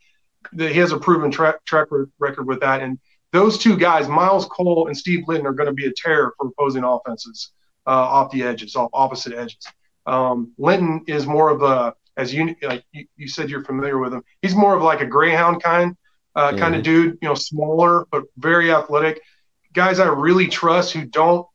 the, he has a proven track, track record with that. And those two guys, Miles Cole and Steve Linton, are going to be a terror for opposing offenses uh, off the edges, off opposite edges. Um, Linton is more of a As you like, you, you said, you're familiar with him. He's more of like a greyhound kind, uh, mm-hmm. kind of dude. You know, smaller but very athletic. Guys I really trust who don't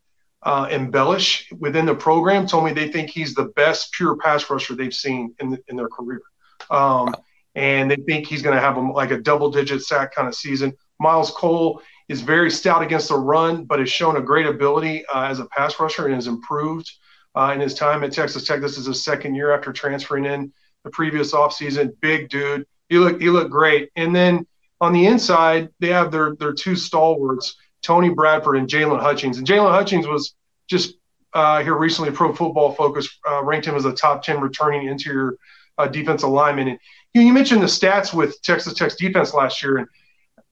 uh, embellish within the program told me they think he's the best pure pass rusher they've seen in the, in their career, um, and they think he's going to have a, like a double-digit sack kind of season. Miles Cole is very stout against the run, but has shown a great ability uh, as a pass rusher and has improved. Uh, in his time at Texas Tech, this is his second year after transferring in the previous offseason. Big dude. He looked he looked great. And then on the inside, they have their their two stalwarts, Tony Bradford and Jalen Hutchings. And Jalen Hutchings was just uh, here recently, Pro Football Focus uh, ranked him as a top ten returning interior uh, defensive lineman. And you, you mentioned the stats with Texas Tech's defense last year, and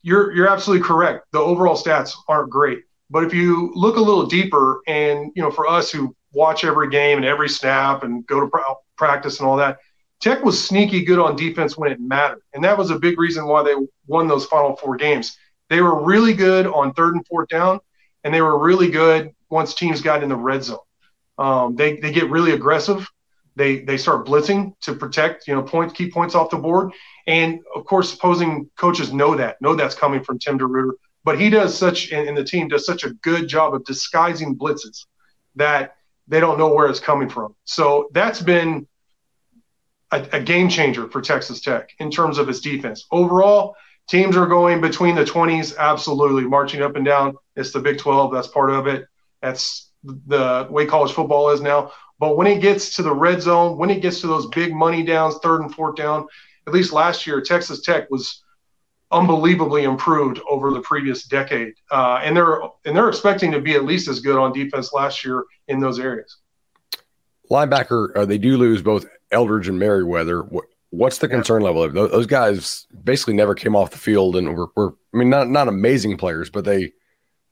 you're you're absolutely correct. The overall stats aren't great. But if you look a little deeper, and, you know, for us who watch every game and every snap and go to pr- practice and all that, Tech was sneaky good on defense when it mattered. And that was a big reason why they won those final four games. They were really good on third and fourth down, and they were really good once teams got in the red zone. Um, they they get really aggressive. They they start blitzing to protect, you know, points, keep points off the board. And, of course, opposing coaches know that, know that's coming from Tim DeRuiter. But he does such – and the team does such a good job of disguising blitzes that they don't know where it's coming from. So that's been a, a game changer for Texas Tech in terms of its defense. Overall, teams are going between the twenties, absolutely, marching up and down. It's the Big twelve. That's part of it. That's the way college football is now. But when it gets to the red zone, when it gets to those big money downs, third and fourth down, at least last year, Texas Tech was – unbelievably improved over the previous decade, uh, and they're and they're expecting to be at least as good on defense last year in those areas. Linebacker, uh, they do lose both Eldridge and Merriweather. What, what's the concern yeah. level? Those, those guys basically never came off the field, and were, were I mean, not not amazing players, but they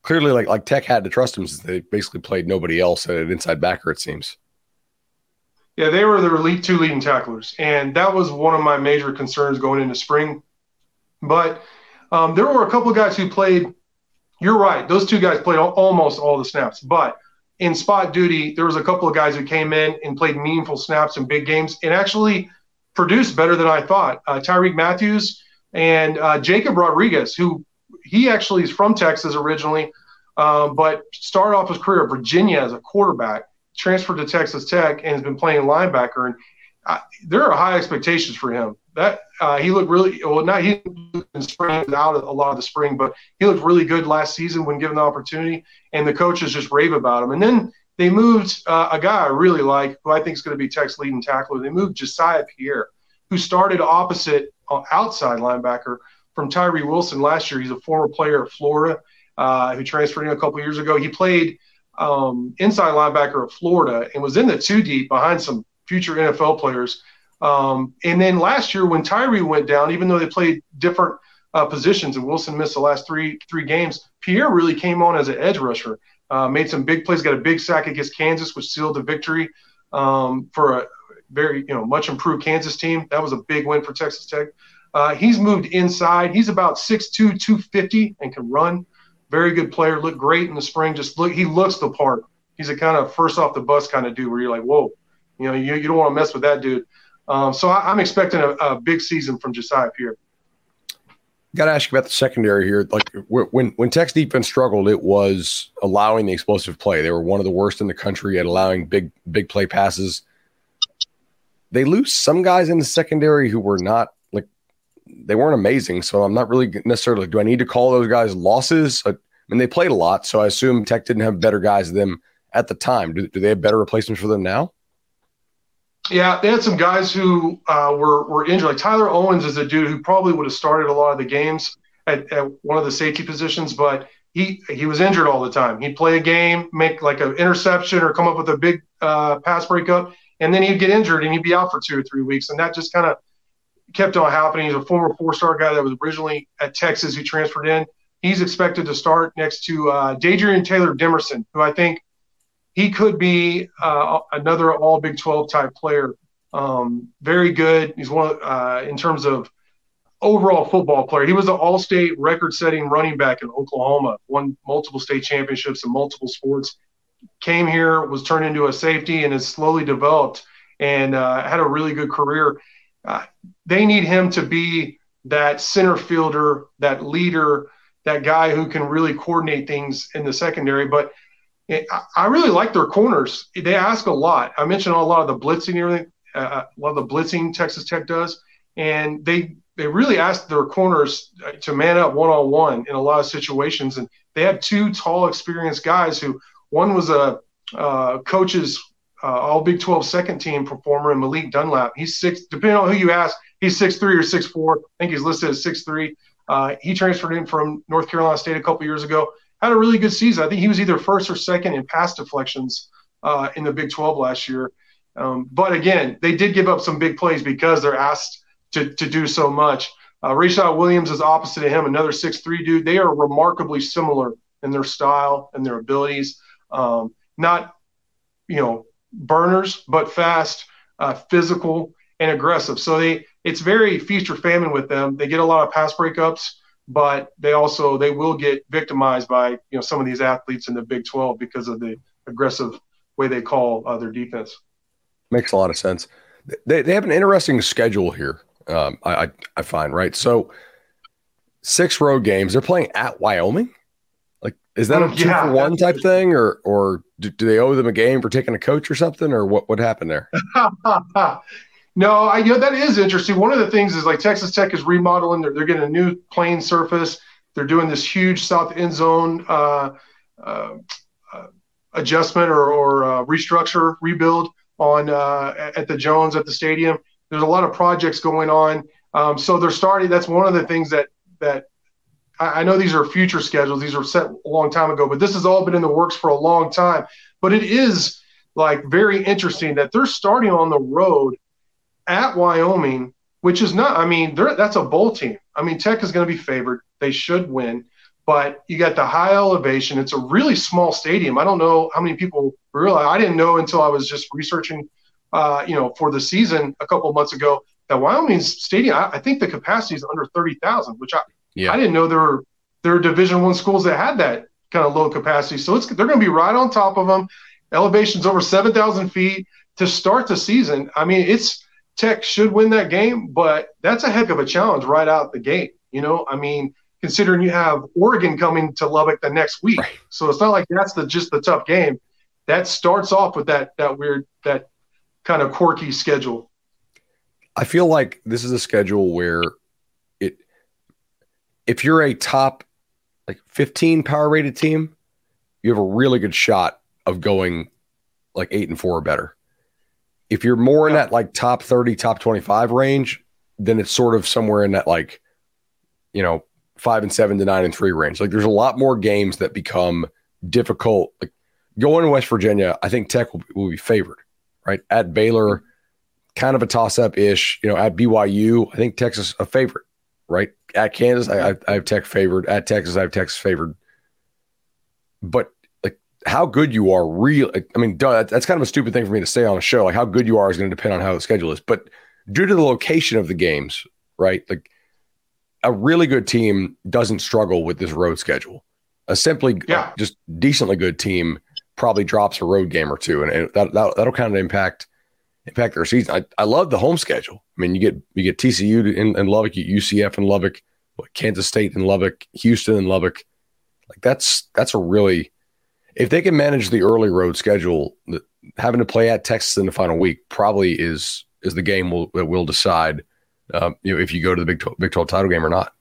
clearly like like Tech had to trust them since they basically played nobody else at an inside backer. It seems. Yeah, they were their lead, two leading tacklers, and that was one of my major concerns going into spring. But um, there were a couple of guys who played – you're right. Those two guys played all, almost all the snaps. But in spot duty, there was a couple of guys who came in and played meaningful snaps in big games and actually produced better than I thought. Uh, Tyreek Matthews and uh, Jacob Rodriguez, who he actually is from Texas originally, uh, but started off his career at Virginia as a quarterback, transferred to Texas Tech, and has been playing linebacker. And uh, there are high expectations for him. That uh, he looked really well. Not he in spring out a lot of the spring, but he looked really good last season when given the opportunity. And the coaches just rave about him. And then they moved uh, a guy I really like, who I think is going to be Tech's leading tackler. They moved Josiah Pierre, who started opposite uh, outside linebacker from Tyree Wilson last year. He's a former player at Florida uh, who transferred in a couple years ago. He played um, inside linebacker at Florida and was in the two deep behind some future N F L players. Um, and then last year when Tyree went down, even though they played different uh, positions and Wilson missed the last three three games, Pierre really came on as an edge rusher. Uh, made some big plays, got a big sack against Kansas, which sealed the victory um, for a very, you know, much improved Kansas team. That was a big win for Texas Tech. Uh, he's moved inside. He's about six two, two fifty and can run. Very good player. Looked great in the spring. Just look, he looks the part. He's a kind of first off the bus kind of dude where you're like, whoa, you know, you, you don't want to mess with that dude. Um, so I, I'm expecting a, a big season from Josiah Pierre. Got to ask you about the secondary here. Like when when Tech's defense struggled, it was allowing the explosive play. They were one of the worst in the country at allowing big big play passes. They lose some guys in the secondary who were not like they weren't amazing. So I'm not really necessarily do I need to call those guys losses? I mean, they played a lot, so I assume Tech didn't have better guys than them at the time. Do, do they have better replacements for them now? Yeah, they had some guys who uh, were were injured. Like Tyler Owens is a dude who probably would have started a lot of the games at, at one of the safety positions, but he he was injured all the time. He'd play a game, make like an interception or come up with a big uh, pass breakup, and then he'd get injured and he'd be out for two or three weeks. And that just kind of kept on happening. He's a former four-star guy that was originally at Texas who transferred in. He's expected to start next to uh, Dadrian Taylor-Demerson, who I think he could be uh, another all Big twelve type player. Um, very good. He's one of, uh, in terms of overall football player. He was an all state record setting running back in Oklahoma, won multiple state championships in multiple sports, came here, was turned into a safety and has slowly developed and uh, had a really good career. Uh, they need him to be that center fielder, that leader, that guy who can really coordinate things in the secondary. But I really like their corners. They ask a lot. I mentioned a lot of the blitzing and everything, uh, a lot of the blitzing Texas Tech does. And they they really ask their corners to man up one-on-one in a lot of situations. And they have two tall, experienced guys who one was a uh, coach's uh, All-Big twelve second team performer in Malik Dunlap. He's six – depending on who you ask, he's six three or six four. I think he's listed as six three. Uh, he transferred in from North Carolina State a couple years ago. Had a really good season. I think he was either first or second in pass deflections uh, in the Big twelve last year. Um, but again, they did give up some big plays because they're asked to to do so much. Uh, Rashad Williams is opposite of him, another six three dude. They are remarkably similar in their style and their abilities. Um, not, you know, burners, but fast, uh, physical, and aggressive. So they it's very feature famine with them. They get a lot of pass breakups. But they also they will get victimized by you know some of these athletes in the Big twelve because of the aggressive way they call uh, their defense. Makes a lot of sense. They they have an interesting schedule here. Um, I I find right so six road games. They're playing at Wyoming. Like is that a two yeah, for one type thing, or or do, do they owe them a game for taking a coach or something, or what what happened there? No, I, you know, that is interesting. One of the things is like Texas Tech is remodeling. They're, they're getting a new playing surface. They're doing this huge south end zone uh, uh, adjustment or, or uh, restructure, rebuild on uh, at the Jones at the stadium. There's a lot of projects going on. Um, so they're starting. That's one of the things that that I, I know these are future schedules. These were set a long time ago, but this has all been in the works for a long time. But it is like very interesting that they're starting on the road at Wyoming, which is not, I mean, that's a bowl team. I mean, Tech is going to be favored. They should win, but you got the high elevation. It's a really small stadium. I don't know how many people realize. I didn't know until I was just researching, uh, you know, for the season a couple of months ago that Wyoming's stadium, I, I think the capacity is under thirty thousand, which I, yeah. I didn't know there were, there were Division I schools that had that kind of low capacity. So it's, they're going to be right on top of them. Elevation's over seven thousand feet to start the season. I mean, it's, Tech should win that game, but that's a heck of a challenge right out the gate. You know, I mean, considering you have Oregon coming to Lubbock the next week. Right. So it's not like that's the just the tough game. That starts off with that that weird, that kind of quirky schedule. I feel like this is a schedule where it, if you're a top like fifteen power rated team, you have a really good shot of going like eight and four or better. If you're more in that like top thirty, top twenty-five range, then it's sort of somewhere in that like, you know, five and seven to nine and three range. Like there's a lot more games that become difficult. Like going to West Virginia, I think Tech will, will be favored, right? At Baylor, kind of a toss-up ish, you know, at B Y U, I think Texas a favorite, right? At Kansas, I, I, I have Tech favored. At Texas, I have Texas favored. But like how good you are, real. Like, I mean, duh, that's kind of a stupid thing for me to say on a show. Like how good you are is going to depend on how the schedule is. But due to the location of the games, right? Like a really good team doesn't struggle with this road schedule. A simply yeah. uh, just decently good team probably drops a road game or two, and, and that, that that'll kind of impact. Impact their season. I, I love the home schedule. I mean, you get you get T C U in, in Lubbock, you U C F in Lubbock, Kansas State in Lubbock, Houston in Lubbock. Like that's that's a really, if they can manage the early road schedule, having to play at Texas in the final week probably is is the game will that will decide um, you know if you go to the Big twelve, Big twelve title game or not.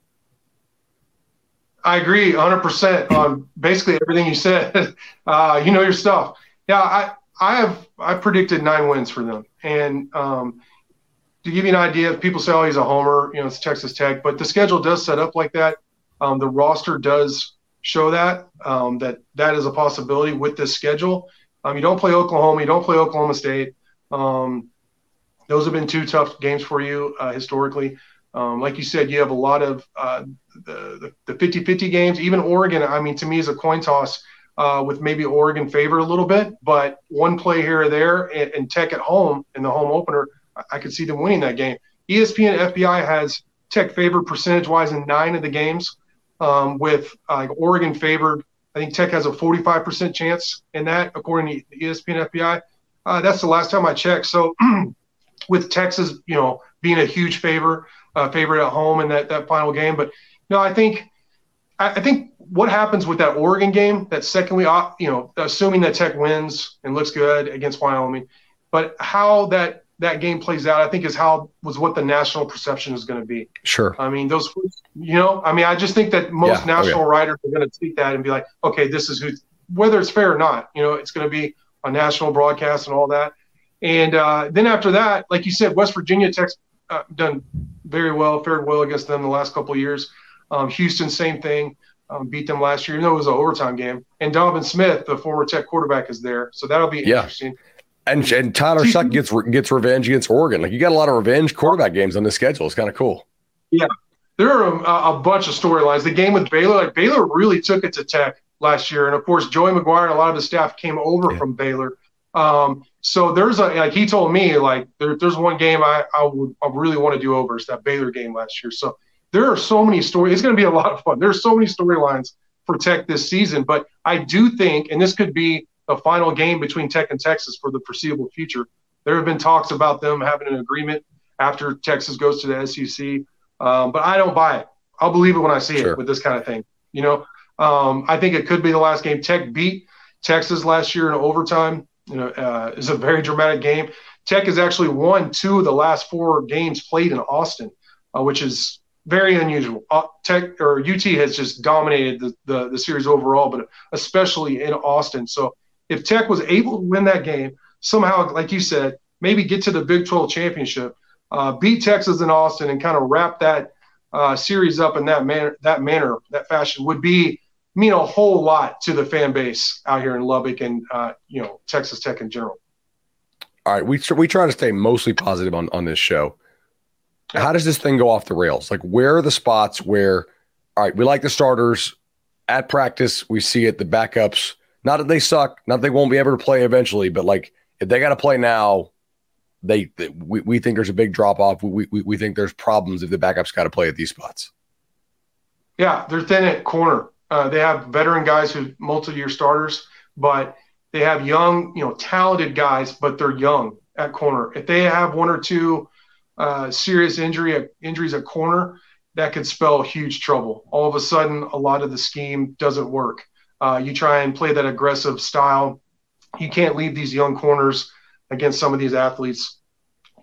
I agree one hundred percent on basically everything you said. Uh, you know your stuff. Yeah, I. I have I predicted nine wins for them, and um, to give you an idea, if people say, "Oh, he's a homer," you know, it's Texas Tech, but the schedule does set up like that. Um, the roster does show that um, that that is a possibility with this schedule. Um, you don't play Oklahoma, you don't play Oklahoma State. Um, those have been two tough games for you uh, historically. Um, like you said, you have a lot of uh, the, the fifty-fifty games. Even Oregon, I mean, to me, is a coin toss. Uh, with maybe Oregon favored a little bit, but one play here or there, and, and Tech at home in the home opener, I, I could see them winning that game. E S P N F B I has Tech favored percentage-wise in nine of the games, um, with uh, Oregon favored. I think Tech has a forty-five percent chance in that, according to E S P N F B I. Uh, that's the last time I checked. So with Texas, you know, being a huge favor, uh, favorite at home in that, that final game. But, no, I think – I think what happens with that Oregon game, that second week, you know, assuming that Tech wins and looks good against Wyoming, but how that, that game plays out, I think is how was what the national perception is going to be. Sure. I mean, those, you know, I mean, I just think that most yeah, national okay. writers are going to take that and be like, okay, this is who, whether it's fair or not, you know, it's going to be a national broadcast and all that. And uh, then after that, like you said, West Virginia, Tech's uh, done very well, fared well against them the last couple of years. Um, Houston, same thing, um, beat them last year. You know, it was an overtime game. And Donovan Smith, the former Tech quarterback, is there. So that'll be yeah. interesting. And and Tyler Shuck gets re- gets revenge against Oregon. Like, you got a lot of revenge quarterback games on this schedule. It's kind of cool. Yeah. There are a, a bunch of storylines. The game with Baylor, like Baylor really took it to Tech last year. And, of course, Joey McGuire and a lot of the staff came over yeah. from Baylor. Um, so there's a – like he told me, like, there, there's one game I, I would I really want to do over. It's that Baylor game last year. So – there are so many stories. It's going to be a lot of fun. There's so many storylines for Tech this season, but I do think, and this could be the final game between Tech and Texas for the foreseeable future. There have been talks about them having an agreement after Texas goes to the S E C, um, but I don't buy it. I'll believe it when I see sure. it with this kind of thing. You know, um, I think it could be the last game. Tech beat Texas last year in overtime. You know, uh, it's a very dramatic game. Tech has actually won two of the last four games played in Austin, uh, which is very unusual. Uh, Tech or U T has just dominated the, the, the series overall, but especially in Austin. So if Tech was able to win that game, somehow, like you said, maybe get to the Big twelve championship, uh, beat Texas in Austin, and kind of wrap that uh, series up in that manner, that manner, that fashion would be mean a whole lot to the fan base out here in Lubbock and uh, you know, Texas Tech in general. All right, we we try to stay mostly positive on, on this show. How does this thing go off the rails? Like, where are the spots where, all right, we like the starters at practice. We see it, the backups, not that they suck, not that they won't be able to play eventually, but like if they got to play now, they, they we, we think there's a big drop off. We, we we think there's problems if the backups got to play at these spots. Yeah, they're thin at corner. Uh, they have veteran guys who multi-year starters, but they have young, you know, talented guys, but they're young at corner. If they have one or two uh, serious injury, injuries at corner, that could spell huge trouble. All of a sudden, a lot of the scheme doesn't work. Uh, you try and play that aggressive style. You can't leave these young corners against some of these athletes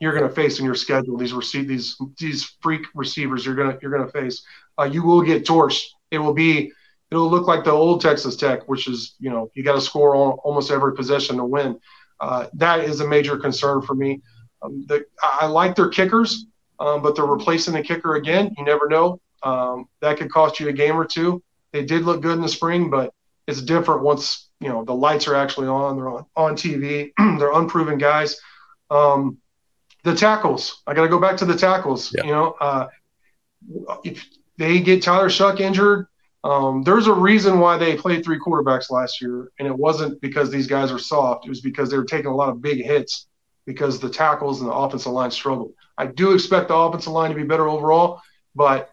you're going to face in your schedule. These receive these these freak receivers you're going to you're going to face. Uh, you will get torched. It will be it'll look like the old Texas Tech, which is, you know, you got to score all, almost every possession to win. Uh, that is a major concern for me. Um, the, I like their kickers, um, but they're replacing the kicker again. You never know. Um, that could cost you a game or two. They did look good in the spring, but it's different once, you know, the lights are actually on. They're on, on T V. They're unproven guys. Um, the tackles. I got to go back to the tackles. Yeah. You know, uh, if they get Tyler Shuck injured, um, there's a reason why they played three quarterbacks last year, and it wasn't because these guys are soft. It was because they were taking a lot of big hits because the tackles and the offensive line struggled. I do expect the offensive line to be better overall, but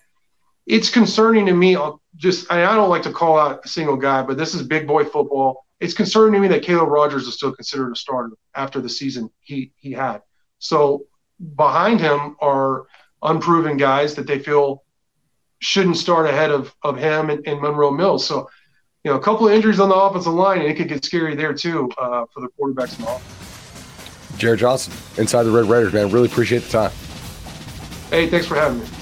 it's concerning to me. I'll just I don't like to call out a single guy, but this is big boy football. It's concerning to me that Caleb Rogers is still considered a starter after the season he he had. So behind him are unproven guys that they feel shouldn't start ahead of, of him and, and Monroe Mills. So, you know, a couple of injuries on the offensive line, and it could get scary there too uh, for the quarterbacks and all. Jared Johnson, Inside the Red Raiders, man. Really appreciate the time. Hey, thanks for having me.